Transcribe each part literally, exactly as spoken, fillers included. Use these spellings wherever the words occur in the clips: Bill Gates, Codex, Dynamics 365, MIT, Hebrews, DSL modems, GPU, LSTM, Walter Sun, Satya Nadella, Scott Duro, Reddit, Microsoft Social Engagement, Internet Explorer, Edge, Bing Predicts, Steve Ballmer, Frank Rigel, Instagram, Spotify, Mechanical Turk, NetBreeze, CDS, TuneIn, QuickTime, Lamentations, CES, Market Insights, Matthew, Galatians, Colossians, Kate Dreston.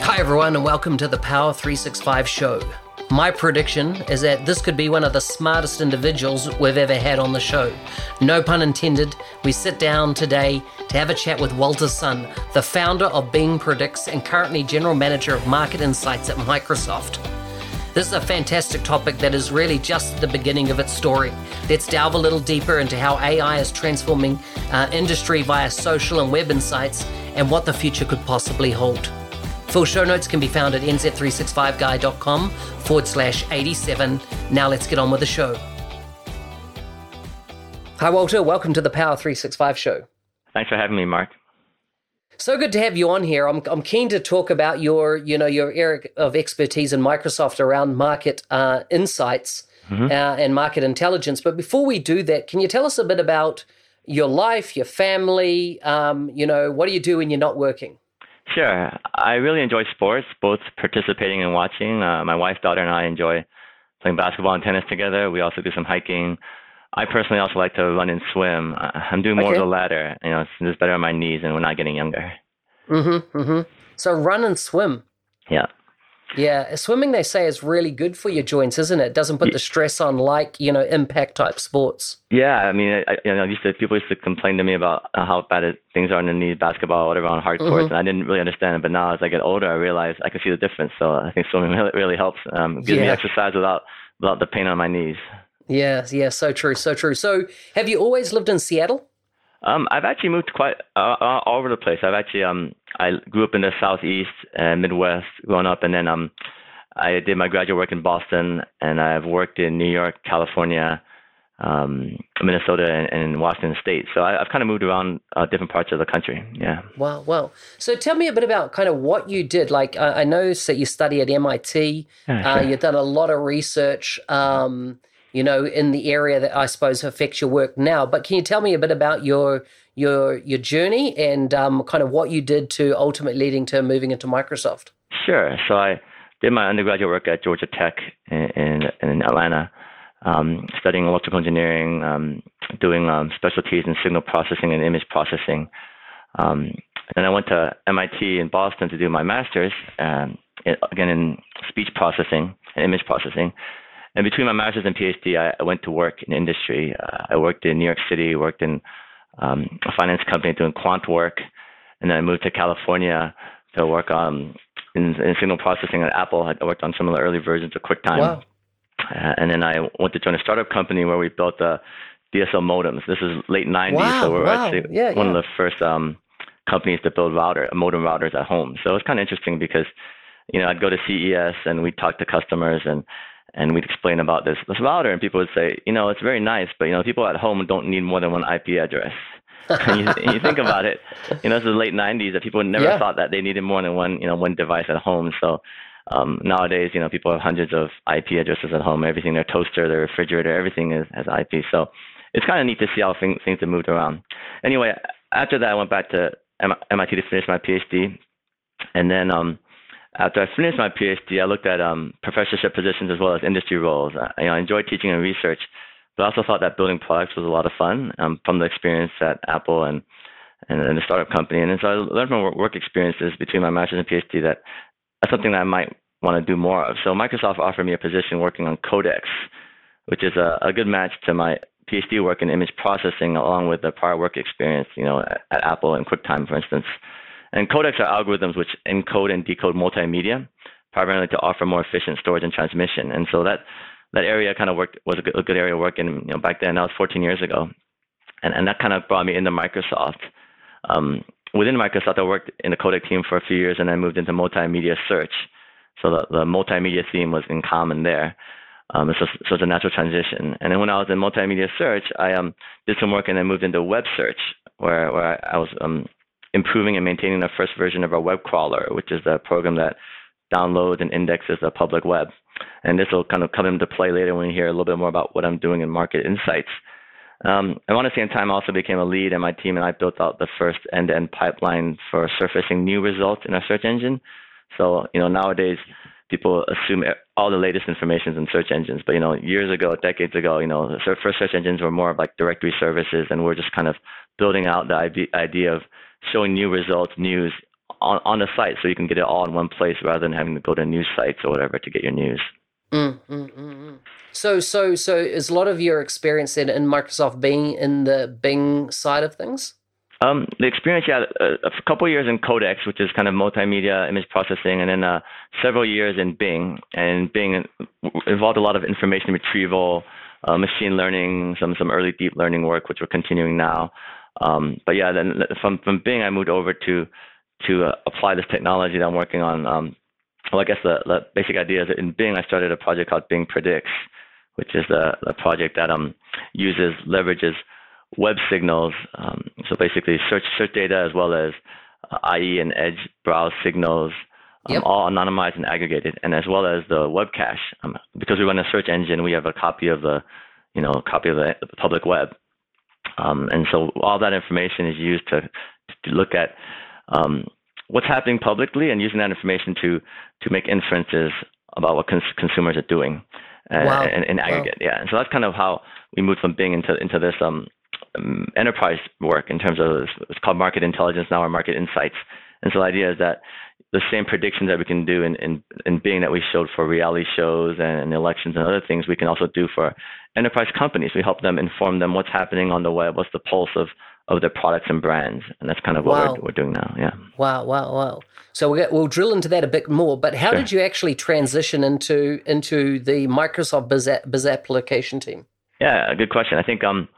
Hi everyone, and welcome to the Power three sixty-five show. My prediction is that this could be one of the smartest individuals we've ever had on the show. No pun intended, we sit down today to have a chat with Walter Sun, the founder of Bing Predicts and currently General Manager of Market Insights at Microsoft. This is a fantastic topic that is really just the beginning of its story. Let's delve a little deeper into how A I is transforming uh, industry via social and web insights and what the future could possibly hold. Full show notes can be found at n z three sixty-five guy dot com forward slash eighty-seven. Now let's get on with the show. Hi, Walter. Welcome to the Power three sixty-five show. Thanks for having me, Mark. So good to have you on here. I'm I'm keen to talk about your, you know, your area of expertise in Microsoft around market uh, insights mm-hmm. uh, and market intelligence. But before we do that, can you tell us a bit about your life, your family? Um, you know, what do you do when you're not working? Sure. I really enjoy sports, both participating and watching. Uh, my wife, daughter, and I enjoy playing basketball and tennis together. We also do some hiking. I personally also like to run and swim. I'm doing more okay. of the latter. You know, it's just better on my knees, and we're not getting younger. Mm-hmm, mm-hmm. So run and swim. Yeah. Yeah. Swimming, they say, is really good for your joints, isn't it? It doesn't put the stress on, like, you know, impact-type sports. Yeah. I mean, I, you know, used to, people used to complain to me about how bad it, things are underneath basketball or whatever on hard courts, mm-hmm. and I didn't really understand it. But now as I get older, I realize I can see the difference. So I think swimming really, really helps. Um, gives yeah. me exercise without without the pain on my knees. Yeah. Yeah. So true. So true. So have you always lived in Seattle? Um, I've actually moved quite uh, all over the place. I've actually um, I grew up in the Southeast and Midwest growing up, and then um, I did my graduate work in Boston, and I've worked in New York, California, um, Minnesota, and, and Washington State. So I, I've kind of moved around uh, different parts of the country. Yeah. Wow. Wow. So tell me a bit about kind of what you did. Like uh, I know that you study at M I T. Yeah, sure. uh, you've done a lot of research. Um, you know, in the area that I suppose affects your work now. But can you tell me a bit about your your your journey and um, kind of what you did to ultimately leading to moving into Microsoft? Sure. So I did my undergraduate work at Georgia Tech in, in, in Atlanta, um, studying electrical engineering, um, doing um, specialties in signal processing and image processing. Um, and I went to M I T in Boston to do my master's, um, again, in speech processing and image processing. And between my master's and PhD, I, I went to work in industry. Uh, I worked in New York City, worked in um, a finance company doing quant work, and then I moved to California to work on in, in signal processing at Apple. I worked on some of the early versions of QuickTime. Wow. Uh, and then I went to join a startup company where we built the D S L modems. This is late nineties, wow, so we're wow. actually yeah, one yeah. of the first um, companies to build router modem routers at home. So it was kind of interesting because, you know, I'd go to C E S and we'd talk to customers and And we'd explain about this, this router, and people would say, you know, it's very nice, but, you know, people at home don't need more than one I P address. And you, and you think about it, you know, this is the late nineties, that people never yeah. thought that they needed more than one, you know, one device at home. So um, nowadays, you know, people have hundreds of I P addresses at home. Everything, their toaster, their refrigerator, everything is, has I P. So it's kind of neat to see how things, things have moved around. Anyway, after that, I went back to M I T to finish my PhD. And then um after I finished my PhD, I looked at um, professorship positions as well as industry roles. I, you know, I enjoyed teaching and research, but I also thought that building products was a lot of fun um, from the experience at Apple and, and, and the startup company. And so I learned from work experiences between my master's and PhD that that's something that I might want to do more of. So Microsoft offered me a position working on Codex, which is a, a good match to my PhD work in image processing along with the prior work experience, you know, at, at Apple and QuickTime, for instance. And codecs are algorithms which encode and decode multimedia, primarily to offer more efficient storage and transmission. And so that, that area kind of worked was a good, a good area of work. And you know, back then, that was fourteen years ago, and and that kind of brought me into Microsoft. Um, within Microsoft, I worked in the codec team for a few years, and I moved into multimedia search. So the, the multimedia theme was in common there. Um, so, so it's a natural transition. And then when I was in multimedia search, I um, did some work and then moved into web search, where, where I, I was um, improving and maintaining the first version of our web crawler, which is the program that downloads and indexes the public web. And this will kind of come into play later when you hear a little bit more about what I'm doing in Market Insights. Um, around the same time, I also became a lead, and my team and I built out the first end-to-end pipeline for surfacing new results in our search engine. So, you know, nowadays, people assume all the latest information is in search engines. But, you know, years ago, decades ago, you know, the first search engines were more of like directory services, and we're just kind of building out the idea of showing new results, news on, on the site, so you can get it all in one place rather than having to go to news sites or whatever to get your news. Mm, mm, mm, mm. So, so, so is a lot of your experience then in Microsoft being in the Bing side of things? Um, the experience, yeah, a, a couple of years in Codex, which is kind of multimedia image processing, and then uh, several years in Bing. And Bing involved a lot of information retrieval, uh, machine learning, some some early deep learning work, which we're continuing now. Um, but yeah, then from from Bing, I moved over to to uh, apply this technology that I'm working on. Um, Well, I guess the, the basic idea is that in Bing, I started a project called Bing Predicts, which is a, a project that um, uses, leverages web signals. Um, so basically search search data as well as uh, I E and Edge browse signals, um, yep. all anonymized and aggregated, and as well as the web cache. Um, because we run a search engine, we have a copy of the, you know, copy of the public web. Um, and so all that information is used to, to look at um, what's happening publicly and using that information to to make inferences about what cons- consumers are doing uh, wow. in, in aggregate. Wow. Yeah. And so that's kind of how we moved from Bing into into this um, um, enterprise work in terms of this, it's called market intelligence now or market insights. And so the idea is that the same predictions that we can do in, in, in Bing that we showed for reality shows and, and elections and other things, we can also do for enterprise companies. We help them inform them what's happening on the web, what's the pulse of of their products and brands. And that's kind of what wow. we're, we're doing now. Yeah. Wow. Wow. Wow. So we'll, get, we'll drill into that a bit more, but how sure. did you actually transition into, into the Microsoft Biz, Biz application team? Yeah, good question. I think um,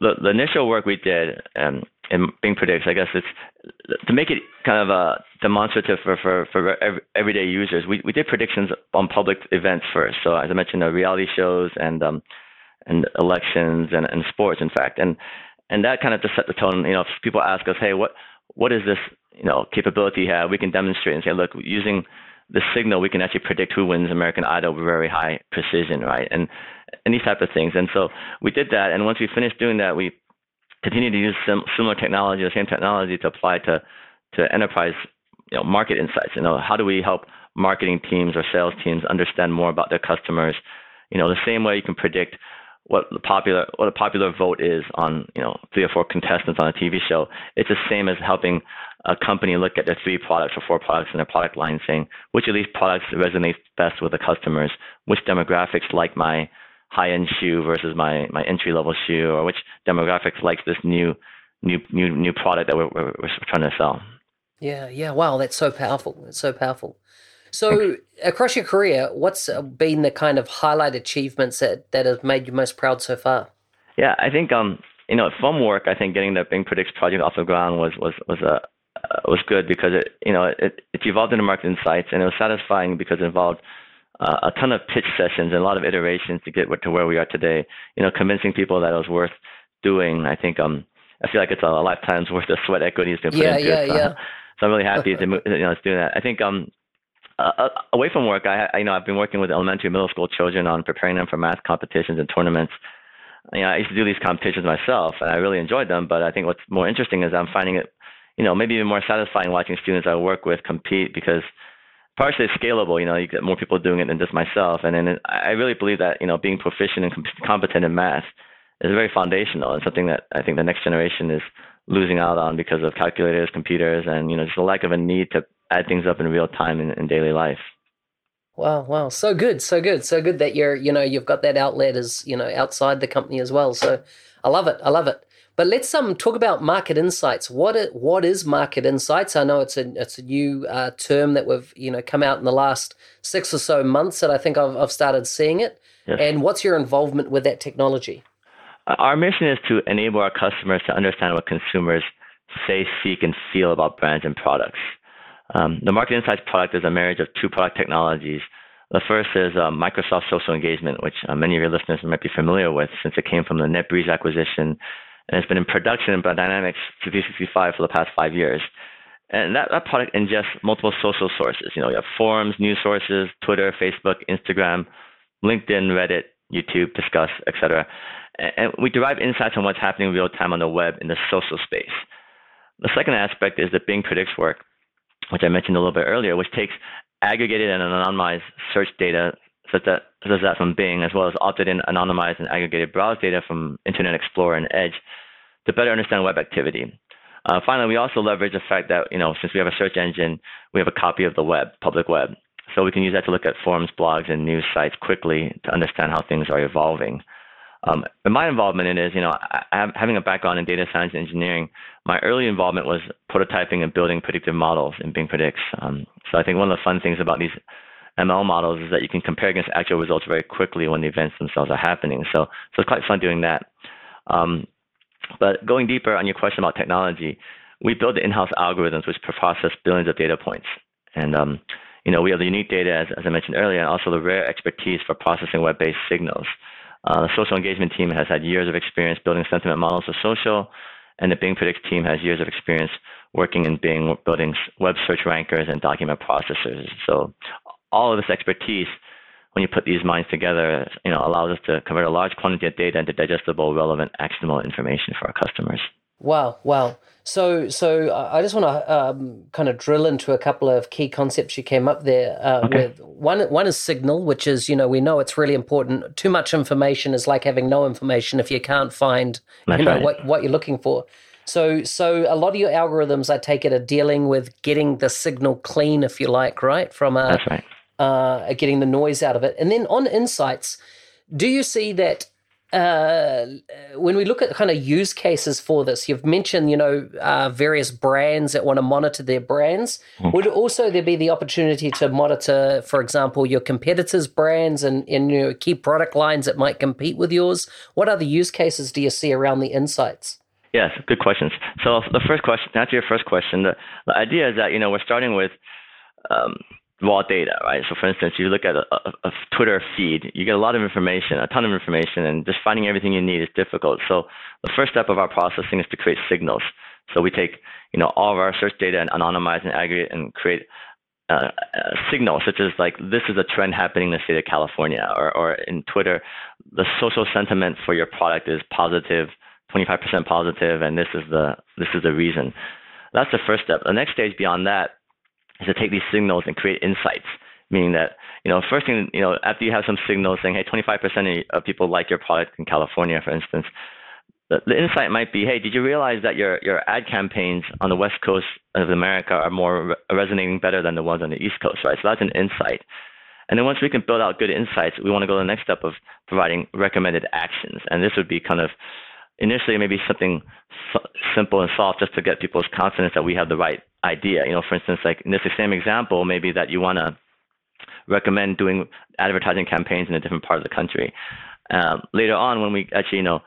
the, the initial work we did um, in Bing Predicts, I guess it's to make it kind of uh, demonstrative for, for, for every, everyday users. We, we did predictions on public events first. So as I mentioned, uh, reality shows and, um, and elections and, and sports, in fact, and, And that kind of just set the tone. You know, if people ask us, hey, what what is this, you know, capability you have? We can demonstrate and say, look, using this signal, we can actually predict who wins American Idol with very high precision, right? And and these type of things. And so we did that. And once we finished doing that, we continued to use sim- similar technology, the same technology to apply to, to enterprise, you know, market insights. You know, how do we help marketing teams or sales teams understand more about their customers? You know, the same way you can predict what the popular what a popular vote is on, you know, three or four contestants on a T V show. It's the same as helping a company look at their three products or four products in their product line, saying which of these products resonates best with the customers, which demographics like my high-end shoe versus my, my entry-level shoe, or which demographics like this new new new new product that we're, we're, we're trying to sell. Yeah, yeah, wow, that's so powerful. That's so powerful. So across your career, what's been the kind of highlight achievements that, that have made you most proud so far? Yeah, I think, um, you know, from work, I think getting the Bing Predicts project off the ground was was was a uh, was good because it, you know, it, it evolved into Market Insights, and it was satisfying because it involved uh, a ton of pitch sessions and a lot of iterations to get to where we are today. You know, convincing people that it was worth doing. I think um, I feel like it's a lifetime's worth of sweat equity has been put yeah, into yeah, it. So, yeah. so I'm really happy to, you know, it's doing that. I think. Um, Uh, away from work, I, I you know I've been working with elementary, middle school children on preparing them for math competitions and tournaments. You know, I used to do these competitions myself, and I really enjoyed them. But I think what's more interesting is I'm finding it, you know, maybe even more satisfying watching students I work with compete because partially it's scalable. You know, you get more people doing it than just myself, and then I really believe that, you know, being proficient and competent in math is very foundational and something that I think the next generation is losing out on because of calculators, computers, and, you know, just a lack of a need to add things up in real time in, in daily life. Wow, wow. So good, so good, so good that you're, you know, you've got that outlet as, you know, outside the company as well. So I love it, I love it. But let's um talk about Market Insights. What it, what is Market Insights? I know it's a it's a new uh, term that we've, you know, come out in the last six or so months that I think I've, I've started seeing it. Yes. And what's your involvement with that technology? Our mission is to enable our customers to understand what consumers say, seek, and feel about brands and products. Um, the Market Insights product is a marriage of two product technologies, The first is uh, Microsoft Social Engagement, which uh, many of your listeners might be familiar with since it came from the NetBreeze acquisition. And it's been in production by Dynamics three sixty-five for the past five years. And that, that product ingests multiple social sources. You know, you have forums, news sources, Twitter, Facebook, Instagram, LinkedIn, Reddit, YouTube, Discuss, et cetera. And we derive insights on what's happening real time on the web in the social space. The second aspect is the Bing Predicts work, which I mentioned a little bit earlier, which takes aggregated and anonymized search data, such as that, that from Bing, as well as opted-in, anonymized, and aggregated browse data from Internet Explorer and Edge to better understand web activity. Uh, finally, we also leverage the fact that, you know, since we have a search engine, we have a copy of the web, public web. So we can use that to look at forums, blogs, and news sites quickly to understand how things are evolving. Um, and my involvement in it is, you know, I, I, having a background in data science and engineering, my early involvement was prototyping and building predictive models in Bing Predicts. Um, so I think one of the fun things about these M L models is that you can compare against actual results very quickly when the events themselves are happening. So, so it's quite fun doing that. Um, but going deeper on your question about technology, we build the in-house algorithms which process billions of data points. And, um, you know, we have the unique data, as, as I mentioned earlier, and also the rare expertise for processing web-based signals. Uh, the social engagement team has had years of experience building sentiment models for social, and the Bing Predicts team has years of experience working in Bing, building web search rankers and document processors. So all of this expertise, when you put these minds together, you know, allows us to convert a large quantity of data into digestible, relevant, actionable information for our customers. Wow, wow. So so I just want to um, kind of drill into a couple of key concepts you came up there uh, okay. with. One one is signal, which is, you know, we know it's really important. Too much information is like having no information if you can't find That's you know, right. what, what you're looking for. So so a lot of your algorithms, I take it, are dealing with getting the signal clean, if you like, right? From uh, That's right. uh, getting the noise out of it. And then on insights, do you see that Uh, when we look at kind of use cases for this, you've mentioned, you know, uh, various brands that want to monitor their brands. Okay. Would also there be the opportunity to monitor, for example, your competitors' brands and, and your key product lines that might compete with yours? What other use cases do you see around the insights? Yes, good questions. So the first question, to answer your first question, the, the idea is that, you know, we're starting with um, raw data, right? So for instance, you look at a, a, a Twitter feed, you get a lot of information, a ton of information, and just finding everything you need is difficult. So the first step of our processing is to create signals. So we take, you know, all of our search data and anonymize and aggregate and create uh, signals, such as like, this is a trend happening in the state of California, or, or in Twitter, the social sentiment for your product is positive, twenty-five percent positive, and this is the this is the reason. That's the first step. The next stage beyond that is to take these signals and create insights, meaning that, you know, first thing, you know, after you have some signals saying, hey, twenty-five percent of people like your product in California, for instance, the, the insight might be, hey, did you realize that your, your ad campaigns on the West Coast of America are more re- resonating better than the ones on the East Coast, right? So that's an insight. And then once we can build out good insights, we want to go to the next step of providing recommended actions. And this would be kind of initially maybe something so- simple and soft just to get people's confidence that we have the right idea. You know, for instance, like in this same example, maybe that you want to recommend doing advertising campaigns in a different part of the country. Um, later on, when we actually, you know,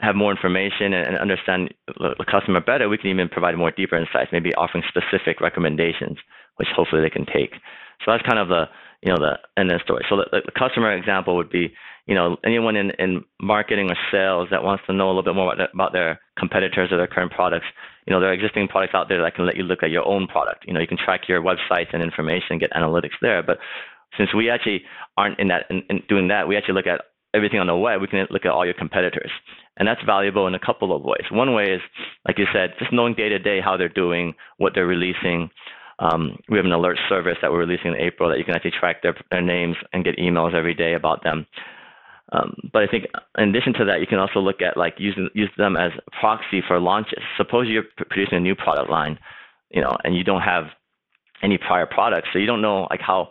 have more information and, and understand the customer better, we can even provide more deeper insights, maybe offering specific recommendations, which hopefully they can take. So that's kind of the, you know, the end of the story. So the, the customer example would be, you know, anyone in, in marketing or sales that wants to know a little bit more about, about their competitors or their current products. You know, there are existing products out there that can let you look at your own product. You know, you can track your websites and information, get analytics there. But since we actually aren't in that, in, in doing that, we actually look at everything on the web. We can look at all your competitors. And that's valuable in a couple of ways. One way is, like you said, just knowing day to day how they're doing, what they're releasing. Um, we have an alert service that we're releasing in April that you can actually track their, their names and get emails every day about them. Um, but I think in addition to that, you can also look at like using use them as a proxy for launches. Suppose you're producing a new product line, you know, and you don't have any prior products, so you don't know like how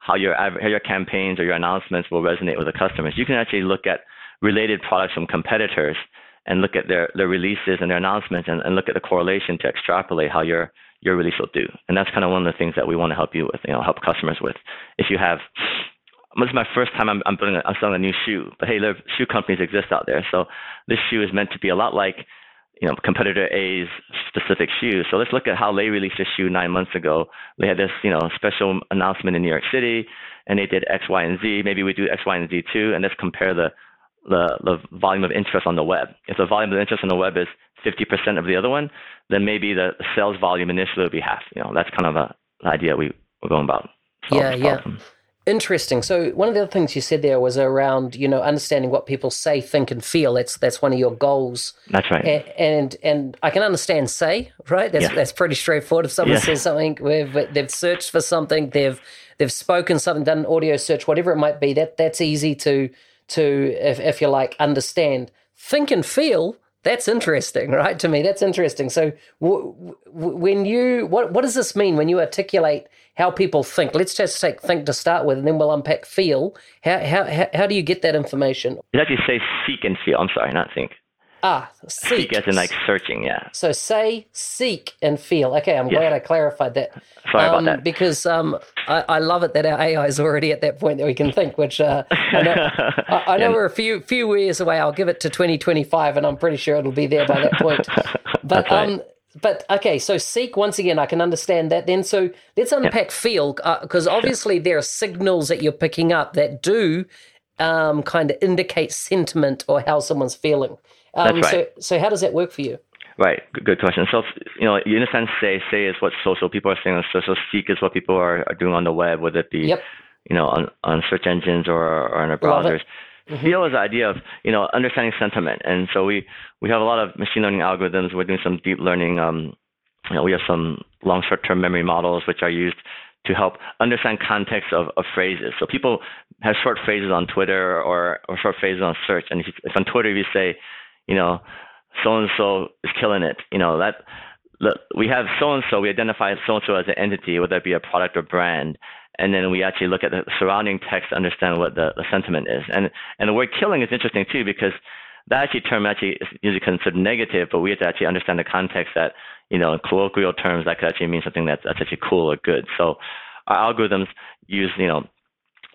how your how your campaigns or your announcements will resonate with the customers. You can actually look at related products from competitors and look at their, their releases and their announcements and, and look at the correlation to extrapolate how your your release will do. And that's kind of one of the things that we want to help you with, you know, help customers with. If you have, this is my first time I'm, I'm building, a, I'm selling a new shoe, but hey, there shoe companies exist out there. So this shoe is meant to be a lot like, you know, competitor A's specific shoes. So let's look at how they released a shoe nine months ago. They had this, you know, special announcement in New York City, and they did X, Y, and Z. Maybe we do X, Y, and Z too, and let's compare the the, the volume of interest on the web. If the volume of interest on the web is fifty percent of the other one, then maybe the sales volume initially would be half. You know, that's kind of a, an idea we were going about. Yeah, yeah. Interesting. So one of the other things you said there was around, you know, understanding what people say, think, and feel. That's that's one of your goals. That's right. And and, and I can understand say, right? That's yeah. that's pretty straightforward. If someone yeah. says something, they've searched for something, they've they've spoken something, done an audio search, whatever it might be. That that's easy to to if if you like understand. Think and feel. That's interesting, right? To me, that's interesting. So w- w- when you, what what does this mean when you articulate how people think? Let's just take think to start with, and then we'll unpack feel. How how how do you get that information? You actually say seek and feel. I'm sorry, not think. Ah, seek. Seek as in like searching, yeah. So say, seek, and feel. Okay, I'm yeah. glad I clarified that. Sorry um, about that. Because um, I, I love it that our A I is already at that point that we can think, which uh, I know, I, I know yeah. we're a few few years away. I'll give it to twenty twenty-five, and I'm pretty sure it'll be there by that point. But right. um, but okay, so seek, once again, I can understand that then. So let's unpack yeah. feel, because uh, obviously sure. there are signals that you're picking up that do um, kind of indicate sentiment or how someone's feeling. Um, That's right. So, so how does that work for you? Right. Good, good question. So, you know, you understand say, say is what social people are saying on social. Seek is what people are, are doing on the web, whether it be, yep. you know, on, on search engines or, or in their browsers. Mm-hmm. Feel is the idea of, you know, understanding sentiment. And so we, we have a lot of machine learning algorithms. We're doing some deep learning. Um, you know, we have some long short-term memory models, which are used to help understand context of, of phrases. So people have short phrases on Twitter or, or short phrases on search. And if, you, if on Twitter you say, you know, so-and-so is killing it. You know, that, that we have so-and-so, we identify so-and-so as an entity, whether it be a product or brand. And then we actually look at the surrounding text to understand what the, the sentiment is. And and the word killing is interesting too, because that actually term actually is usually considered negative, but we have to actually understand the context that, you know, in colloquial terms, that could actually mean something that's, that's actually cool or good. So our algorithms use, you know,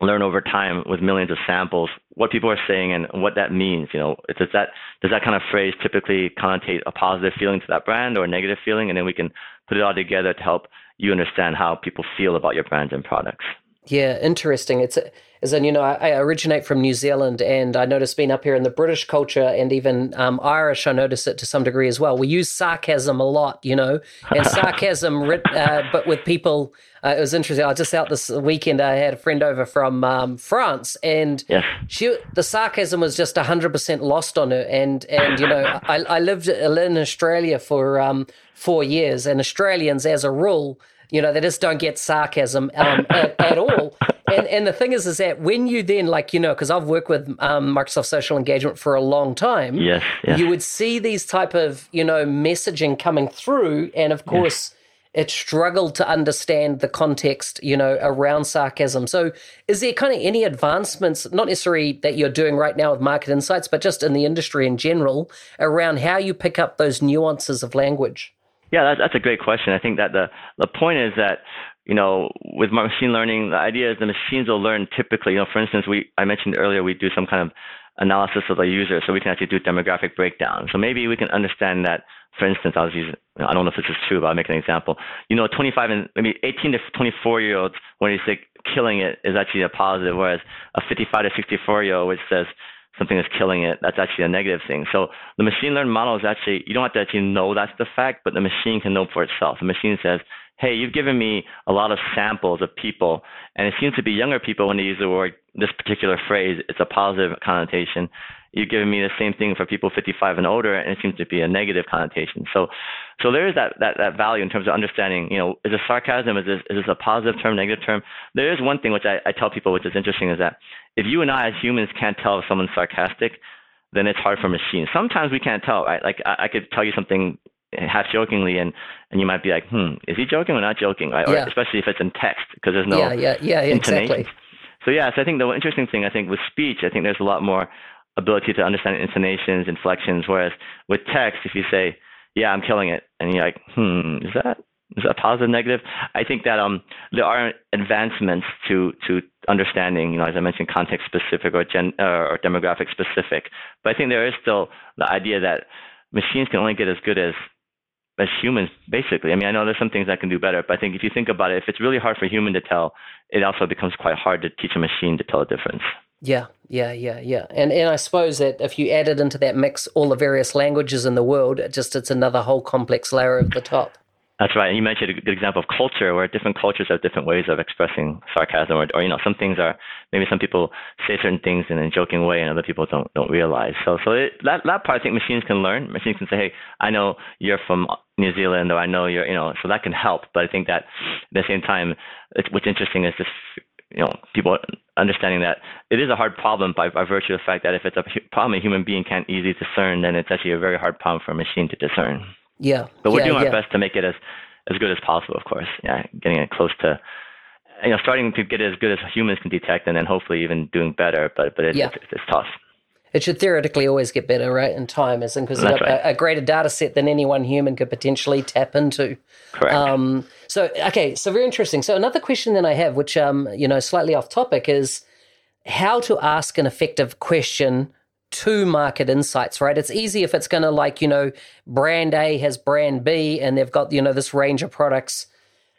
learn over time with millions of samples what people are saying and what that means. You know, does that does that kind of phrase typically connotate a positive feeling to that brand or a negative feeling? And then we can put it all together to help you understand how people feel about your brands and products. Yeah, interesting. It's as in, you know, I, I originate from New Zealand, and I notice being up here in the British culture and even um, Irish, I notice it to some degree as well. We use sarcasm a lot, you know, and sarcasm, uh, but with people, uh, it was interesting. I was just out this weekend. I had a friend over from um, France, and yeah. she, the sarcasm was just one hundred percent lost on her. And, and you know, I, I lived in Australia for um, four years, and Australians, as a rule, you know, they just don't get sarcasm um, at, at all. And and the thing is, is that when you then, like, you know, because I've worked with um, Microsoft Social Engagement for a long time, yes, yes. you would see these type of, you know, messaging coming through. And, of course, yes. it struggled to understand the context, you know, around sarcasm. So is there kind of any advancements, not necessarily that you're doing right now with Market Insights, but just in the industry in general, around how you pick up those nuances of language? Yeah, that's, that's a great question. I think that the, the point is that, you know, with machine learning, the idea is the machines will learn typically. You know, for instance, we I mentioned earlier we do some kind of analysis of the user, so we can actually do demographic breakdown. So maybe we can understand that, for instance, I was using, I don't know if this is true, but I'll make an example. You know, twenty-five and maybe eighteen to twenty-four-year-olds, when you say killing it, is actually a positive, whereas a fifty-five to sixty-four-year-old, which says something is killing it, that's actually a negative thing. So the machine learned model is actually, you don't have to actually know that's the fact, but the machine can know for itself. The machine says, hey, you've given me a lot of samples of people, and it seems to be younger people when they use the word, this particular phrase, it's a positive connotation. You've given me the same thing for people fifty-five and older, and it seems to be a negative connotation. So so there is that, that, that value in terms of understanding, you know, is this sarcasm? Is this, is this a positive term, negative term? There is one thing which I, I tell people which is interesting is that if you and I as humans can't tell if someone's sarcastic, then it's hard for machines. Sometimes we can't tell, right? Like I, I could tell you something half jokingly, and, and you might be like, hmm, is he joking or not joking? Right? Yeah. Or especially if it's in text, because there's no yeah, yeah, yeah, intonation. Exactly. So yeah, so I think the interesting thing, I think with speech, I think there's a lot more ability to understand intonations, inflections, whereas with text, if you say, yeah, I'm killing it, and you're like, hmm, is that is that positive, negative? I think that um there are advancements to to understanding, you know, as I mentioned, context specific or gen uh, or demographic specific. But I think there is still the idea that machines can only get as good as as humans, basically. I mean, I know there's some things I can do better, but I think if you think about it, if it's really hard for a human to tell, it also becomes quite hard to teach a machine to tell a difference. Yeah, yeah, yeah, yeah. And and I suppose that if you added into that mix all the various languages in the world, it just it's another whole complex layer at the top. That's right. And you mentioned a good example of culture, where different cultures have different ways of expressing sarcasm, or, or you know, some things are, maybe some people say certain things in a joking way and other people don't don't realize. So so it, that, that part, I think machines can learn. Machines can say, hey, I know you're from New Zealand, or I know you're, you know, so that can help. But I think that at the same time, it's, what's interesting is just, you know, people understanding that it is a hard problem by, by virtue of the fact that if it's a problem a human being can't easily discern, then it's actually a very hard problem for a machine to discern. Yeah, but we're yeah, doing our yeah. best to make it as, as good as possible, of course. Yeah, getting it close to, you know, starting to get it as good as humans can detect, and then hopefully even doing better. But but it, yeah. it's, it's tough. It should theoretically always get better, right? In time, as in because you've got right. a, a greater data set than any one human could potentially tap into. Correct. Um, so okay, so very interesting. So another question that I have, which um, you know, slightly off topic, is how to ask an effective question to market insights, right? It's easy if it's going to, like, you know, brand A has brand B and they've got, you know, this range of products,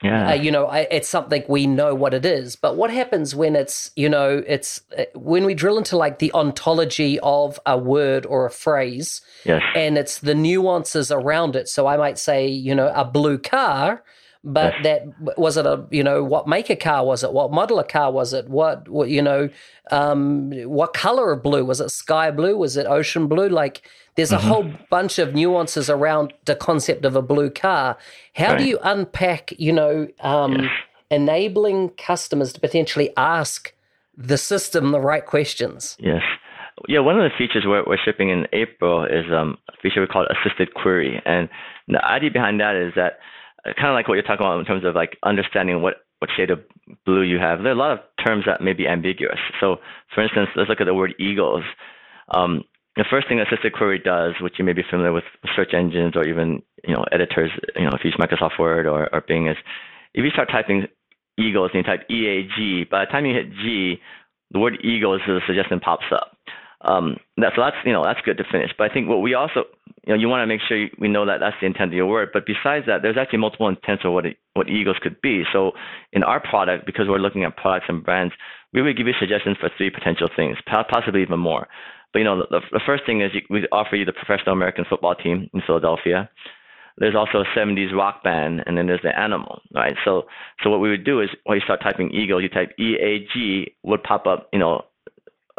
yeah. uh, you know, I, it's something we know what it is. But what happens when it's, you know, it's uh, when we drill into like the ontology of a word or a phrase, yes. and it's the nuances around it. So I might say, you know, a blue car, but yes. that was it a, you know, what make a car was it? What model of car was it? What, what you know, um, what color of blue? Was it sky blue? Was it ocean blue? Like there's mm-hmm. a whole bunch of nuances around the concept of a blue car. How right. do you unpack, you know, um, yes. enabling customers to potentially ask the system the right questions? Yes. Yeah, one of the features we're, we're shipping in April is um, a feature we call assisted query. And the idea behind that is that kind of like what you're talking about in terms of like understanding what, what shade of blue you have. There are a lot of terms that may be ambiguous. So, for instance, let's look at the word eagles. Um, the first thing assisted query does, which you may be familiar with search engines or even, you know, editors, you know, if you use Microsoft Word or, or Bing, is if you start typing eagles and you type E A G, by the time you hit G, the word eagles as a suggestion pops up. Um, that's, so that's, you know, that's good to finish. But I think what we also, you know, you want to make sure you, we know that that's the intent of your word. But besides that, there's actually multiple intents of what it, what eagles could be. So in our product, because we're looking at products and brands, we would give you suggestions for three potential things, possibly even more. But, you know, the, the first thing is you, we offer you the professional American football team in Philadelphia. There's also a seventies rock band, and then there's the animal, right? So, so what we would do is when you start typing eagle, you type E A G, would pop up, you know,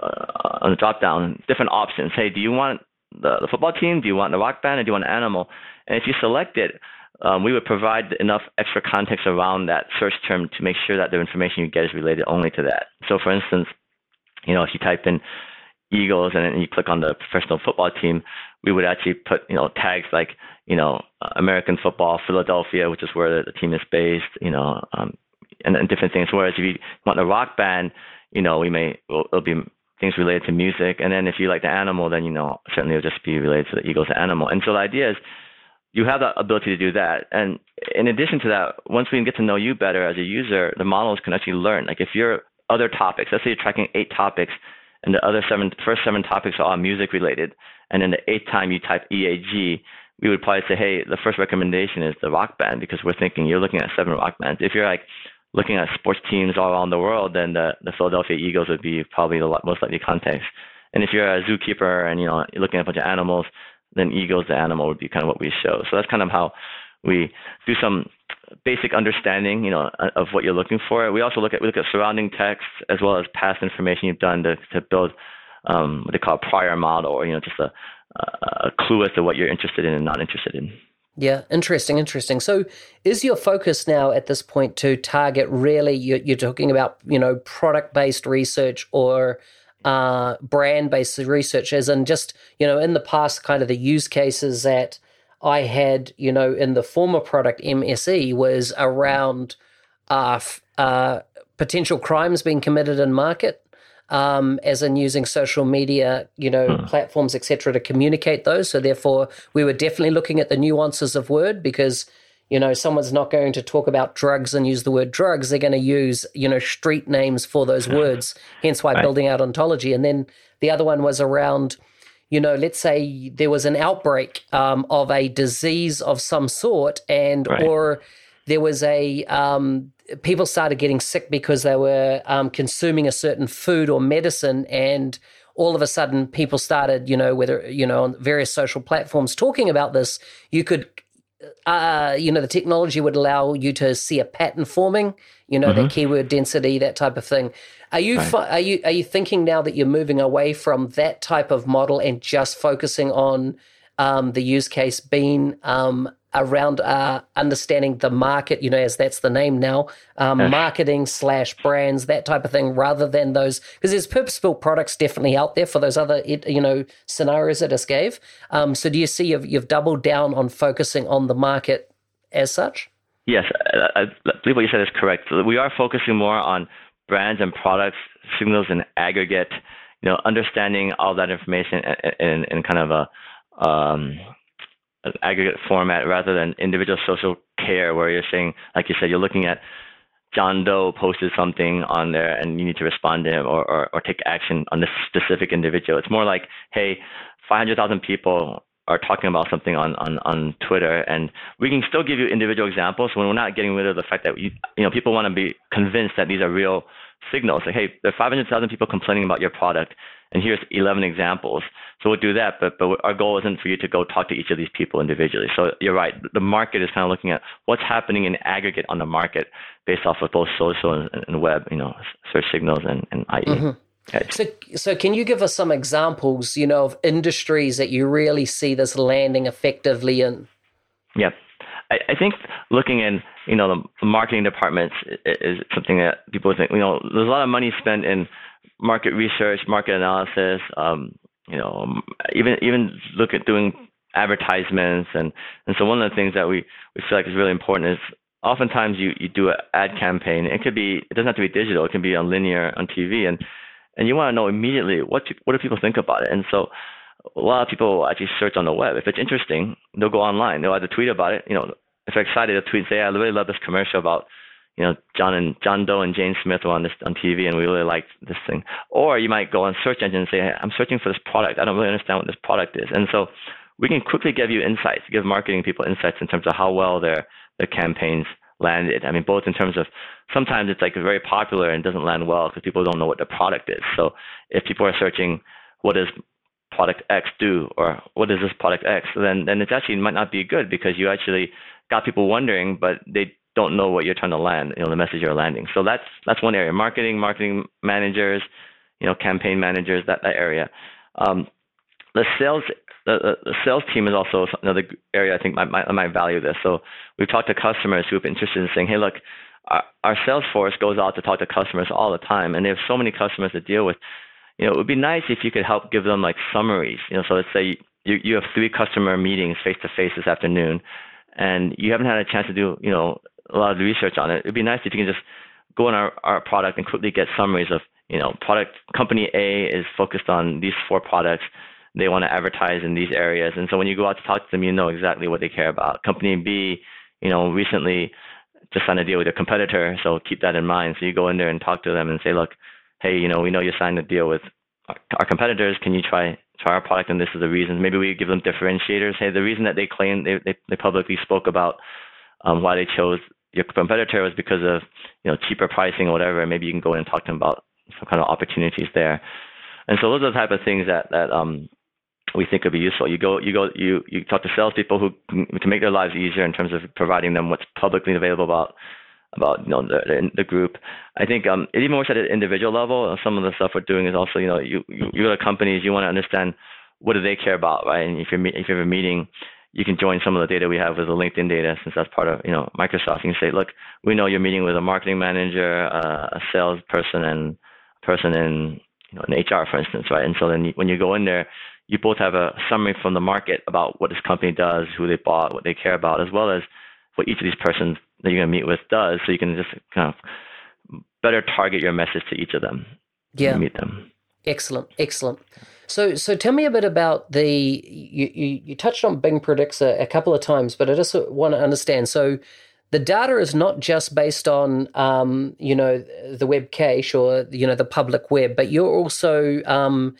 Uh, on the drop down, different options. Hey, do you want the, the football team? Do you want the rock band? Or do you want an animal? And if you select it, um, we would provide enough extra context around that search term to make sure that the information you get is related only to that. So, for instance, you know, if you type in eagles and then you click on the professional football team, we would actually put, you know, tags like, you know, uh, American football, Philadelphia, which is where the team is based, you know, um, and, and different things. Whereas if you want the rock band, you know, we may, it'll, it'll be things related to music. And then if you like the animal, then, you know, certainly it'll just be related to the eagles, the animal. And so the idea is you have that ability to do that. And in addition to that, once we can get to know you better as a user, the models can actually learn. Like if you're other topics, let's say you're tracking eight topics and the other seven, first seven topics are all music related. And then the eighth time you type E A G, we would probably say, hey, the first recommendation is the rock band, because we're thinking you're looking at seven rock bands. If you're like looking at sports teams all around the world, then the, the Philadelphia Eagles would be probably the most likely context. And if you're a zookeeper and, you know, you're looking at a bunch of animals, then eagles, the animal, would be kind of what we show. So that's kind of how we do some basic understanding, you know, of what you're looking for. We also look at we look at surrounding text as well as past information you've done to, to build um, what they call a prior model, or, you know, just a, a clue as to what you're interested in and not interested in. Yeah, interesting, interesting. So is your focus now at this point to target really, you're, you're talking about, you know, product-based research or uh, brand-based research, as in just, you know, in the past kind of the use cases that I had, you know, in the former product M S E was around uh, uh, potential crimes being committed in market, Um, as in using social media, you know, hmm. platforms, et cetera, to communicate those. So therefore, we were definitely looking at the nuances of word, because, you know, someone's not going to talk about drugs and use the word drugs. They're going to use, you know, street names for those words, hence why right. building out ontology. And then the other one was around, you know, let's say there was an outbreak um, of a disease of some sort, and right. or there was a um, people started getting sick because they were um, consuming a certain food or medicine, and all of a sudden people started, you know, whether, you know, on various social platforms talking about this, you could, uh, you know, the technology would allow you to see a pattern forming, you know, mm-hmm. the keyword density, that type of thing. Are you, right. are you, are you thinking now that you're moving away from that type of model and just focusing on um, the use case being um, around uh, understanding the market, you know, as that's the name now, um, uh-huh. marketing slash brands, that type of thing, rather than those, because there's purpose-built products definitely out there for those other, you know, scenarios I just gave. Um, so do you see you've, you've doubled down on focusing on the market as such? Yes, I, I believe what you said is correct. We are focusing more on brands and products, signals and aggregate, you know, understanding all that information in, in kind of a um, an aggregate format rather than individual social care, where you're saying, like you said, you're looking at John Doe posted something on there and you need to respond to him or, or, or take action on this specific individual. It's more like, hey, five hundred thousand people are talking about something on, on, on Twitter, and we can still give you individual examples when we're not getting rid of the fact that you, you know, people want to be convinced that these are real signals. Like, hey, there are five hundred thousand people complaining about your product, and here's eleven examples. So we'll do that, but but our goal isn't for you to go talk to each of these people individually. So you're right. The market is kind of looking at what's happening in aggregate on the market based off of both social and, and web, you know, search signals and, and I E. Mm-hmm. So, so can you give us some examples, you know, of industries that you really see this landing effectively in? Yeah, I, I think looking in, you know, the marketing departments is something that people think, you know, there's a lot of money spent in market research, market analysis, um, you know, even even look at doing advertisements. And, and so one of the things that we, we feel like is really important is oftentimes you, you do an ad campaign. It could be, it doesn't have to be digital. It can be on linear, on T V. And And you want to know immediately what do, what do people think about it. And so a lot of people actually search on the web. If it's interesting, they'll go online. They'll either tweet about it. You know, if they're excited, they'll tweet and say, I really love this commercial about, you know, John and John Doe and Jane Smith were on this on T V, and we really liked this thing. Or you might go on search engine and say, hey, I'm searching for this product. I don't really understand what this product is. And so we can quickly give you insights, give marketing people insights in terms of how well their their campaigns landed. I mean, both in terms of sometimes it's like very popular and doesn't land well because people don't know what the product is. So if people are searching, what does product X do, or what does this product X, then then it actually might not be good because you actually got people wondering, but they don't know what you're trying to land, you know, the message you're landing. So that's that's one area: marketing, marketing managers, you know, campaign managers, that that area. Um, the sales. The, the sales team is also another area I think might, might, might value this. So we've talked to customers who have been interested in saying, hey, look, our, our sales force goes out to talk to customers all the time, and they have so many customers to deal with. You know, it would be nice if you could help give them like summaries. You know, so let's say you, you have three customer meetings face-to-face this afternoon, and you haven't had a chance to do, you know, a lot of research on it. It would be nice if you can just go on our, our product and quickly get summaries of, you know, product company A is focused on these four products. They want to advertise in these areas. And so when you go out to talk to them, you know exactly what they care about. Company B, you know, recently just signed a deal with a competitor, so keep that in mind. So you go in there and talk to them and say, look, hey, you know, we know you signed a deal with our competitors. Can you try try our product? And this is the reason. Maybe we give them differentiators. Hey, the reason that they claim they, they, they publicly spoke about um, why they chose your competitor was because of, you know, cheaper pricing or whatever. Maybe you can go in and talk to them about some kind of opportunities there. And so those are the type of things that, that um, we think would be useful. You go, you go, you you talk to salespeople who can, can make their lives easier in terms of providing them what's publicly available about about you know the, the group. I think um, it even works at an individual level. Some of the stuff we're doing is also, you know, you you, you go to companies, you want to understand what do they care about, right? And if you're if you have a meeting, you can join some of the data we have with the LinkedIn data, since that's part of, you know, Microsoft. You can say, look, we know you're meeting with a marketing manager, uh, a salesperson, and person in you know in H R, for instance, right? And so then you, when you go in there, you both have a summary from the market about what this company does, who they bought, what they care about, as well as what each of these persons that you're going to meet with does. So you can just kind of better target your message to each of them. Yeah. Meet them. Excellent. Excellent. So, so tell me a bit about the, you, you, you touched on Bing Predicts a, a couple of times, but I just want to understand. So the data is not just based on, um, you know, the web cache or, you know, the public web, but you're also, um,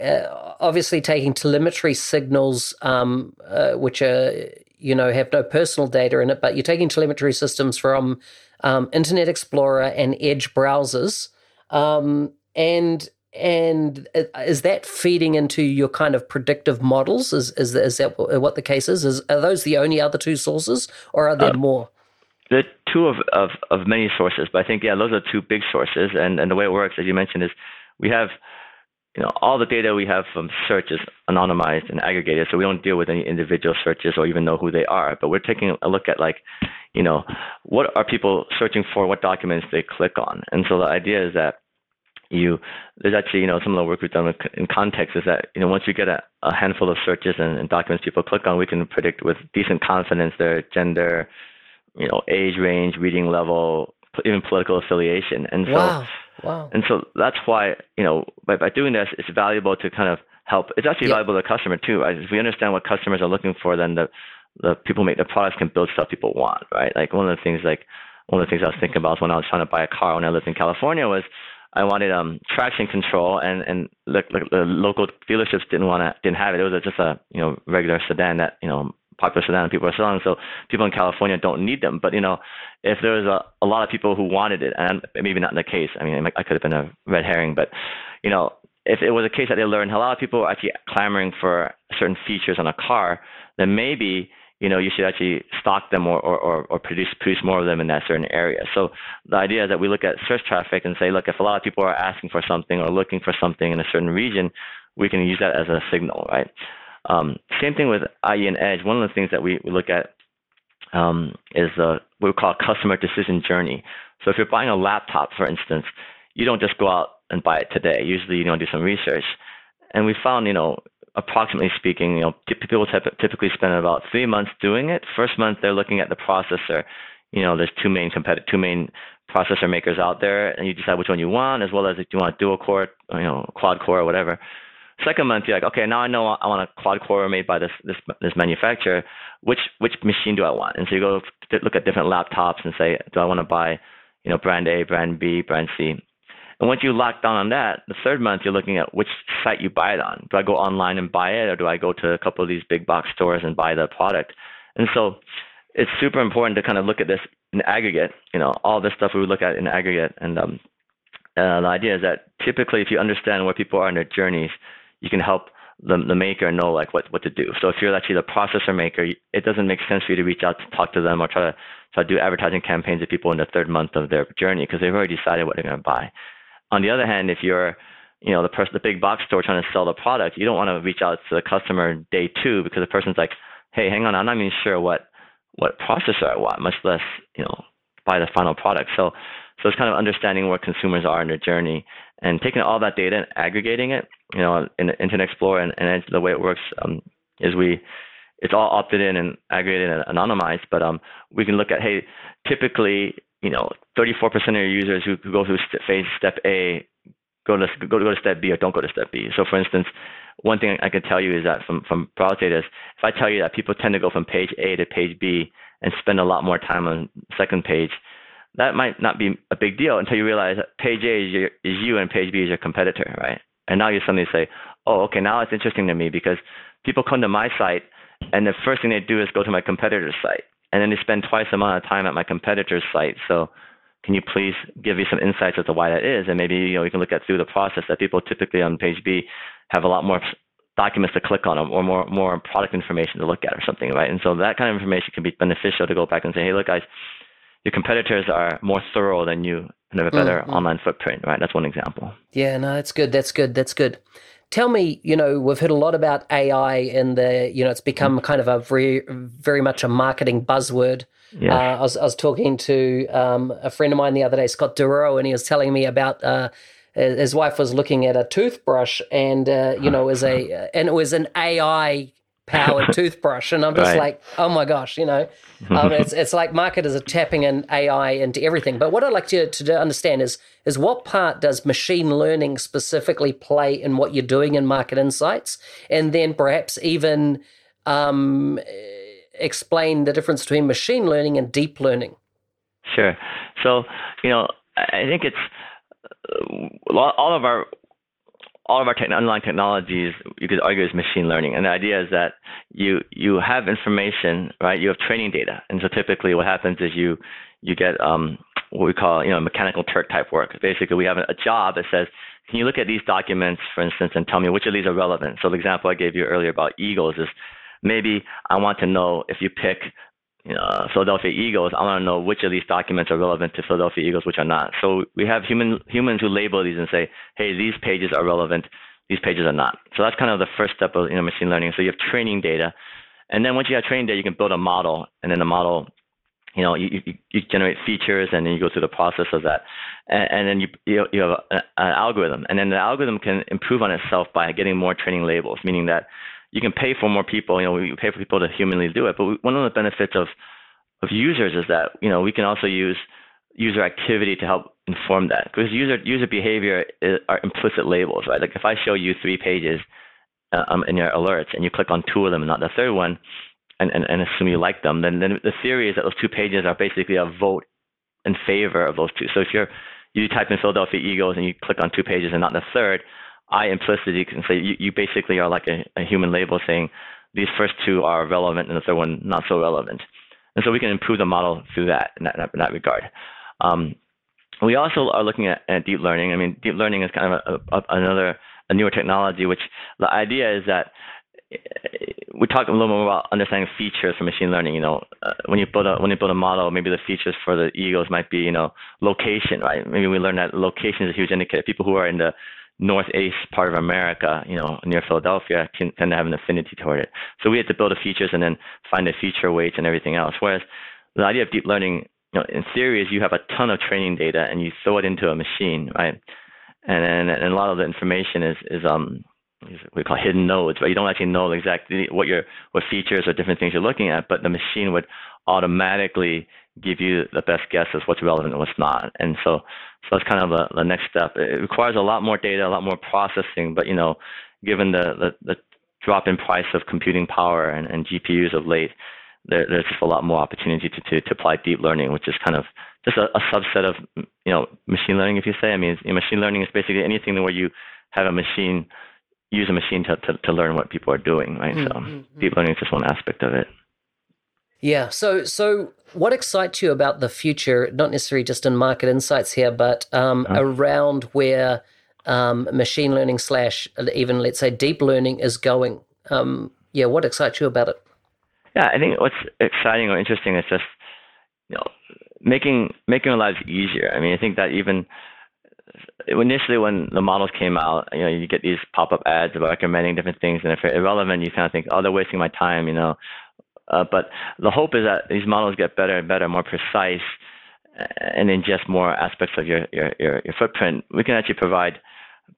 uh, obviously taking telemetry signals, um, uh, which are, you know, have no personal data in it, but you're taking telemetry systems from um, Internet Explorer and Edge browsers. Um, and and is that feeding into your kind of predictive models? Is is, is that what the case is? Is are those the only other two sources, or are there um, more? There are two of, of, of many sources, but I think, yeah, those are two big sources. And, and the way it works, as you mentioned, is we have, you know, all the data we have from search is anonymized and aggregated, so we don't deal with any individual searches or even know who they are. But we're taking a look at, like, you know, what are people searching for, what documents they click on. And so the idea is that you, there's actually, you know, some of the work we've done in context is that, you know, once we get a, a handful of searches and, and documents people click on, we can predict with decent confidence their gender, you know, age range, reading level, even political affiliation. And so, wow. Wow. And so that's why, you know, by, by doing this, it's valuable to kind of help. It's actually yeah. valuable to the customer too, right? If we understand what customers are looking for, then the, the people make the products can build stuff people want, right? Like one of the things, like one of the things I was thinking about when I was trying to buy a car when I lived in California was I wanted um, traction control, and and the, the local dealerships didn't want to, didn't have it. It was just a, you know, regular sedan that, you know, popular sedan people are selling, so people in California don't need them. But, you know, if there was a, a lot of people who wanted it, and maybe not in the case, I mean, I could have been a red herring, but, you know, if it was a case that they learned a lot of people are actually clamoring for certain features on a car, then maybe, you know, you should actually stock them or, or, or produce produce more of them in that certain area. So the idea is that we look at search traffic and say, look, if a lot of people are asking for something or looking for something in a certain region, we can use that as a signal, right? Um, same thing with I E and Edge. One of the things that we, we look at um, is uh, what we call customer decision journey. So if you're buying a laptop, for instance, you don't just go out and buy it today. Usually, you know, do some research. And we found, you know, approximately speaking, you know, people typically spend about three months doing it. First month, they're looking at the processor. You know, there's two main competitive, two main processor makers out there, and you decide which one you want, as well as if you want a dual core, you know, quad core, or whatever. Second month, you're like, okay, now I know I want a quad core made by this this this manufacturer. Which which machine do I want? And so you go look at different laptops and say, do I want to buy, you know, brand A, brand B, brand C? And once you lock down on that, the third month you're looking at which site you buy it on. Do I go online and buy it, or do I go to a couple of these big box stores and buy the product? And so it's super important to kind of look at this in aggregate. You know, all this stuff we would look at in aggregate. And um, uh, the idea is that typically, if you understand where people are in their journeys, you can help the, the maker know like what, what to do. So if you're actually the processor maker, it doesn't make sense for you to reach out to talk to them or try to, try to do advertising campaigns to people in the third month of their journey because they've already decided what they're going to buy. On the other hand, if you're, you know, the person, the big box store trying to sell the product, you don't want to reach out to the customer day two because the person's like, hey, hang on, I'm not even sure what what processor I want, much less, you know, buy the final product. So, so it's kind of understanding where consumers are in their journey and taking all that data and aggregating it. You know, in Internet Explorer and, and the way it works um, is we, it's all opted in and aggregated and anonymized, but um, we can look at, hey, typically, you know, thirty-four percent of your users who, who go through st- phase step A go to go to, go to step B or don't go to step B. So for instance, one thing I can tell you is that from, from browse data is if I tell you that people tend to go from page A to page B and spend a lot more time on second page, that might not be a big deal until you realize that page A is, your, is you and page B is your competitor, right? And now you suddenly say, oh, okay, now it's interesting to me because people come to my site and the first thing they do is go to my competitor's site. And then they spend twice the amount of time at my competitor's site. So can you please give me some insights as to why that is? And maybe, you know, we can look at through the process that people typically on page B have a lot more documents to click on or more more product information to look at or something, right? And so that kind of information can be beneficial to go back and say, hey, look, guys, your competitors are more thorough than you and have a better mm-hmm. online footprint, right? That's one example. Yeah, no, that's good. That's good. That's good. Tell me, you know, we've heard a lot about A I and the, you know, it's become kind of a very, very much a marketing buzzword. Yeah. Uh, I, was, I was talking to um, a friend of mine the other day, Scott Duro, and he was telling me about uh, his wife was looking at a toothbrush and, uh, you know, is a and it was an A I powered toothbrush. And I'm just right. like, oh my gosh, you know, um, it's it's like marketers are tapping in A I into everything. But what I'd like to, to understand is, is what part does machine learning specifically play in what you're doing in Market Insights? And then perhaps even um, explain the difference between machine learning and deep learning. Sure. So, you know, I think it's uh, all of our all of our tech- online technologies, you could argue, is machine learning. And the idea is that you you have information, right? You have training data. And so typically what happens is you you get um, what we call, you know, mechanical Turk type work. Basically, we have a job that says, can you look at these documents, for instance, and tell me which of these are relevant? So the example I gave you earlier about Eagles is maybe I want to know if you pick you know, Philadelphia Eagles, I want to know which of these documents are relevant to Philadelphia Eagles, which are not. So we have human humans who label these and say, hey, these pages are relevant, these pages are not. So that's kind of the first step of you know, machine learning. So you have training data. And then once you have training data, you can build a model. And then the model, you know, you, you, you generate features, and then you go through the process of that. And, and then you, you have an algorithm. And then the algorithm can improve on itself by getting more training labels, meaning that you can pay for more people, you know, we pay for people to humanly do it. But one of the benefits of, of users is that, you know, we can also use user activity to help inform that. Because user user behavior is, are implicit labels, right? Like if I show you three pages uh, um, in your alerts and you click on two of them and not the third one and, and, and assume you like them, then, then the theory is that those two pages are basically a vote in favor of those two. So if you're, you type in Philadelphia Eagles and you click on two pages and not the third, I implicitly can say you, you basically are like a, a human label saying these first two are relevant and the third one not so relevant. And so we can improve the model through that in that, in that regard. Um, we also are looking at, at deep learning. I mean, deep learning is kind of a, a, another a newer technology, which the idea is that we talk a little more about understanding features for machine learning. You know, uh, when you build a when you build a model, maybe the features for the Eagles might be you know location, right? Maybe we learn that location is a huge indicator. People who are in the northeast part of America, you know, near Philadelphia, can tend to have an affinity toward it. So we had to build the features and then find the feature weights and everything else. Whereas the idea of deep learning, you know, in theory is you have a ton of training data and you throw it into a machine, right? And and, and a lot of the information is is um is what we call hidden nodes, right? You don't actually know exactly what your what features or different things you're looking at, but the machine would automatically give you the best guess as what's relevant and what's not. And so so that's kind of a, the next step. It requires a lot more data, a lot more processing, but you know, given the, the, the drop in price of computing power and, and G P Us of late, there, there's just a lot more opportunity to, to, to apply deep learning, which is kind of just a, a subset of you know machine learning, if you say. I mean, machine learning is basically anything where you have a machine, use a machine to, to, to learn what people are doing, right? So mm-hmm. deep learning is just one aspect of it. Yeah. So, so what excites you about the future? Not necessarily just in Market Insights here, but um, uh-huh. around where um, machine learning slash even let's say deep learning is going. Um, yeah. What excites you about it? Yeah, I think what's exciting or interesting is just you know making making our lives easier. I mean, I think that even initially when the models came out, you know, you get these pop-up ads about recommending different things, and if they're irrelevant, you kind of think, oh, they're wasting my time, you know. Uh, but the hope is that these models get better and better, more precise, and ingest more aspects of your, your, your, your footprint. We can actually provide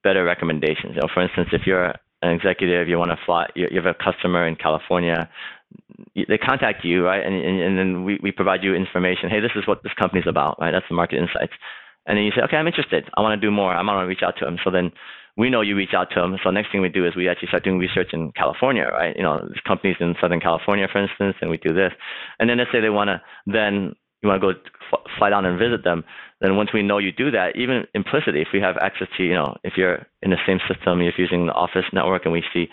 better recommendations. You know, for instance, if you're an executive, you want to fly, you, you have a customer in California, they contact you, right? And, and, and then we, we provide you information. Hey, this is what this company's about, right? That's the Market Insights. And then you say, okay, I'm interested. I want to do more. I want to reach out to them. So then we know you reach out to them. So next thing we do is we actually start doing research in California, right? You know, there's companies in Southern California, for instance, and we do this. And then let's say they want to, then you want to go fly down and visit them. Then once we know you do that, even implicitly, if we have access to, you know, if you're in the same system, if you're using the office network and we see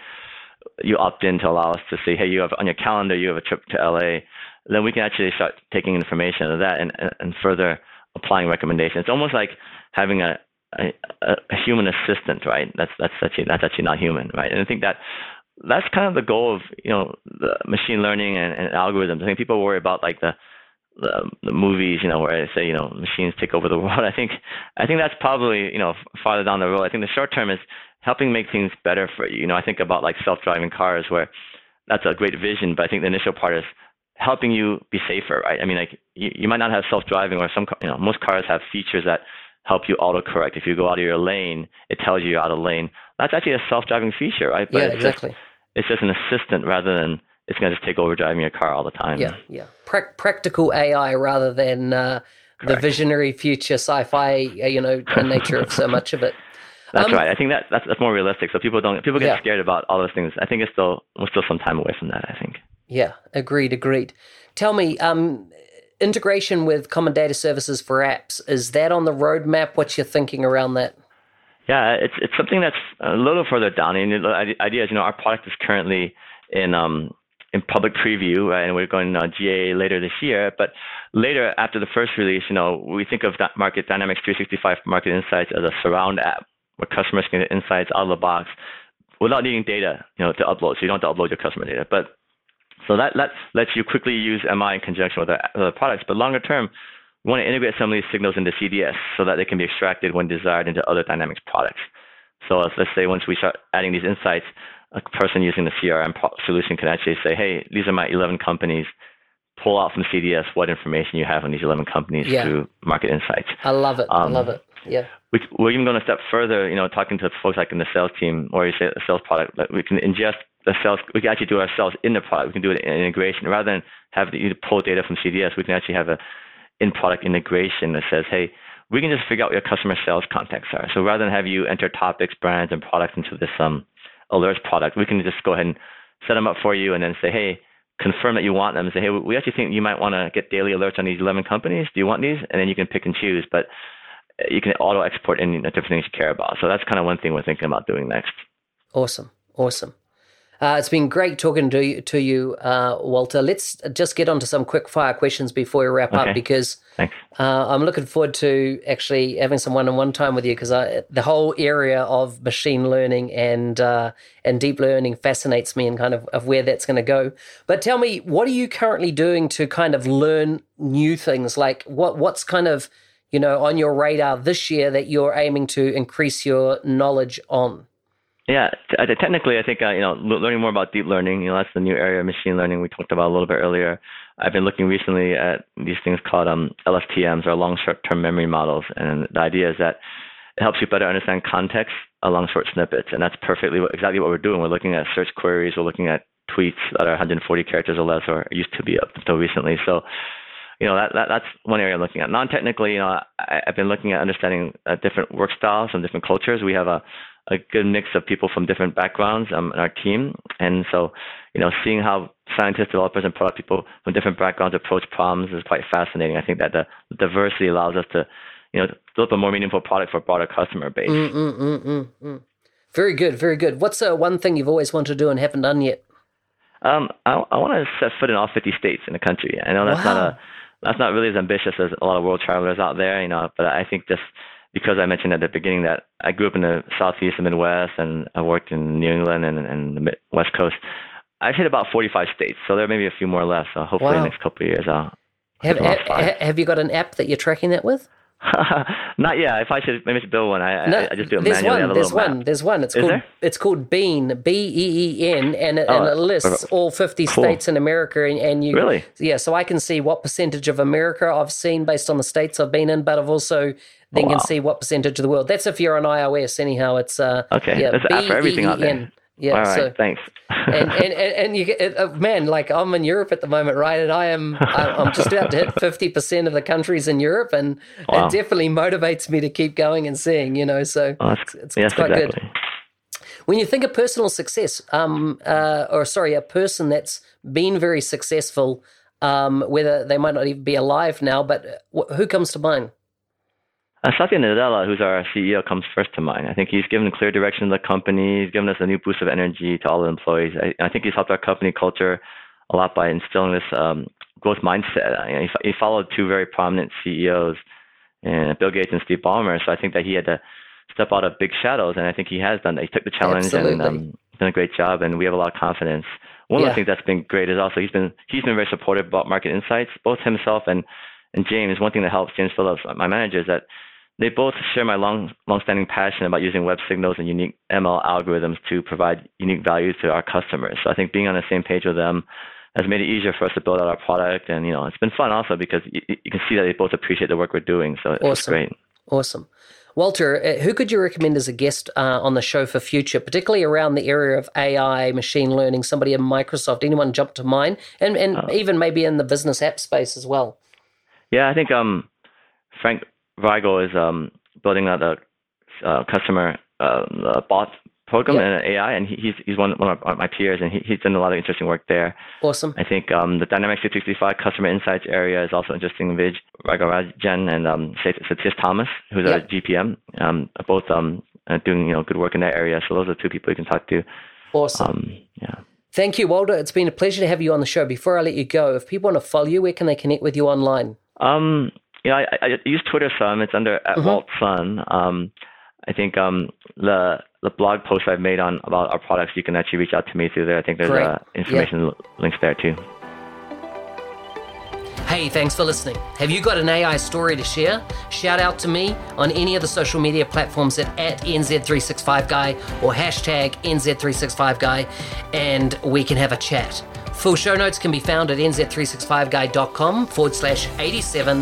you opt in to allow us to see, hey, you have on your calendar, you have a trip to L A, then we can actually start taking information out of that and, and further applying recommendations. It's almost like having a, a, a human assistant, right? That's that's actually that's actually not human, right? And I think that that's kind of the goal of you know the machine learning and, and algorithms. I think people worry about like the, the the movies, you know, where they say you know machines take over the world. I think I think that's probably you know farther down the road. I think the short term is helping make things better for you. You know, I think about like self-driving cars, where that's a great vision, but I think the initial part is helping you be safer, right? I mean, like you, you might not have self-driving, or some, you know, most cars have features that help you autocorrect. If you go out of your lane, it tells you you're out of lane. That's actually a self-driving feature, right? But yeah, it's exactly. Just, it's just an assistant rather than it's going to just take over driving your car all the time. Yeah, yeah. Pra- practical A I rather than uh, the visionary future sci-fi, you know, nature of so much of it. That's um, right. I think that that's, that's more realistic. So people don't people get yeah. scared about all those things. I think it's still we're still some time away from that. I think. Yeah, agreed, agreed. Tell me, um, integration with common data services for apps, is that on the roadmap? What's your thinking around that? Yeah, it's it's something that's a little further down. And the idea is, you know, our product is currently in um, in public preview, right? And we're going uh, G A later this year. But later, after the first release, you know, we think of that Market Dynamics three sixty-five Market Insights as a surround app where customers can get insights out of the box without needing data, you know, to upload. So you don't have to upload your customer data. But so that that lets you quickly use M I in conjunction with other products. But longer term, we want to integrate some of these signals into C D S so that they can be extracted when desired into other Dynamics products. So if, let's say once we start adding these insights, a person using the C R M solution can actually say, hey, these are my eleven companies. Pull out from C D S what information you have on these eleven companies yeah. through Market Insights. I love it. Um, I love it. Yeah. We, we're even going a step further, you know, talking to folks like in the sales team or your sales product, like we can ingest the sales, we can actually do ourselves in the product. We can do it in integration. Rather than have to pull data from C D S, we can actually have a in-product integration that says, hey, we can just figure out what your customer sales contacts are. So rather than have you enter topics, brands, and products into this um, alerts product, we can just go ahead and set them up for you and then say, hey, confirm that you want them. And say, hey, we actually think you might want to get daily alerts on these eleven companies. Do you want these? And then you can pick and choose, but you can auto-export any different things you care about. So that's kind of one thing we're thinking about doing next. Awesome. Awesome. Uh, it's been great talking to you, to you uh, Walter. Let's just get on to some quick fire questions before we wrap okay. up, because uh, I'm looking forward to actually having some one-on-one time with you, because the whole area of machine learning and uh, and deep learning fascinates me, and kind of, of where that's going to go. But tell me, what are you currently doing to kind of learn new things? Like what what's kind of, you know, on your radar this year that you're aiming to increase your knowledge on? Yeah, t- technically, I think, uh, you know, learning more about deep learning, you know, that's the new area of machine learning we talked about a little bit earlier. I've been looking recently at these things called um, L S T Ms, or long short-term memory models. And the idea is that it helps you better understand context along short snippets. And that's perfectly what, exactly what we're doing. We're looking at search queries. We're looking at tweets that are one hundred forty characters or less, or used to be up until recently. So, you know, that, that that's one area I'm looking at. Non-technically, you know, I, I've been looking at understanding uh, different work styles and different cultures. We have a a good mix of people from different backgrounds um, in our team. And so, you know, seeing how scientists, developers, and product people from different backgrounds approach problems is quite fascinating. I think that the diversity allows us to, you know, develop a more meaningful product for a broader customer base. Mm, mm, mm, mm, mm. Very good, very good. What's uh, one thing you've always wanted to do and haven't done yet? Um, I, I want to set foot in all fifty states in the country. I know that's wow. not a, that's not really as ambitious as a lot of world travelers out there, you know, but I think just because I mentioned at the beginning that I grew up in the Southeast and Midwest, and I worked in New England and, and the West Coast. I've hit about forty-five states, so there may be a few more left. So hopefully wow. in the next couple of years, I'll have, have, have you got an app that you're tracking that with? Not yet. If I should, maybe I should build one. I, no, I, I just do it there's manually. One, a there's map. one. There's one. It's Is called there? It's called BEEN, B E E N, and it, oh, and it lists all fifty cool. states in America. And, and you really, yeah. So I can see what percentage of America I've seen based on the states I've been in, but I've also then oh, wow. can see what percentage of the world. That's if you're on iOS, anyhow. It's uh, okay. Yeah, that's an app for everything out there. Yeah, all right, so, thanks. and, and, and you get, uh, man, like I'm in Europe at the moment, right? And I am, I'm just about to hit fifty percent of the countries in Europe, and wow. it definitely motivates me to keep going and seeing, you know, so oh, it's, it's, yes, it's quite exactly. good. When you think of personal success, um, uh, or sorry, a person that's been very successful, um, whether they might not even be alive now, but wh- who comes to mind? Uh, Satya Nadella, who's our C E O, comes first to mind. I think he's given clear direction to the company. He's given us a new boost of energy to all the employees. I, I think he's helped our company culture a lot by instilling this um, growth mindset. I mean, he, he followed two very prominent C E Os, uh, Bill Gates and Steve Ballmer. So I think that he had to step out of big shadows, and I think he has done that. He took the challenge Absolutely. and um, done a great job, and we have a lot of confidence. One yeah. of the things that's been great is also he's been he's been very supportive about Market Insights, both himself and, and James. One thing that helps James Phillips, my manager, is that they both share my long, long-standing passion about using web signals and unique M L algorithms to provide unique value to our customers. So I think being on the same page with them has made it easier for us to build out our product. And, you know, it's been fun also because you, you can see that they both appreciate the work we're doing. So awesome. It's great. Awesome. Walter, who could you recommend as a guest uh, on the show for future, particularly around the area of A I, machine learning, somebody in Microsoft? Anyone jump to mind? And, and uh, even maybe in the business app space as well. Yeah, I think um, Frank Rigel is um, building out a uh, customer uh, bot program yeah. and A I, and he, he's he's one one of my peers, and he, he's done a lot of interesting work there. Awesome. I think um, the Dynamics three sixty-five customer insights area is also interesting. Vig Rigel Rajan and um, Satis Thomas, who's yeah. a G P M, um, both um, uh, doing you know good work in that area. So those are two people you can talk to. Awesome. Um, yeah. Thank you, Walter. It's been a pleasure to have you on the show. Before I let you go, if people want to follow you, where can they connect with you online? Um, you know, I, I use Twitter some. It's under at mm-hmm. Walt Sun. Um, I think um, the the blog post I've made on about our products, you can actually reach out to me through there. I think there's uh, information yeah. links there too. Hey, thanks for listening. Have you got an A I story to share? Shout out to me on any of the social media platforms at, at N Z three sixty-five guy or hashtag N Z three sixty-five guy, and we can have a chat. Full show notes can be found at N Z three sixty-five guy dot com forward slash eighty-seven.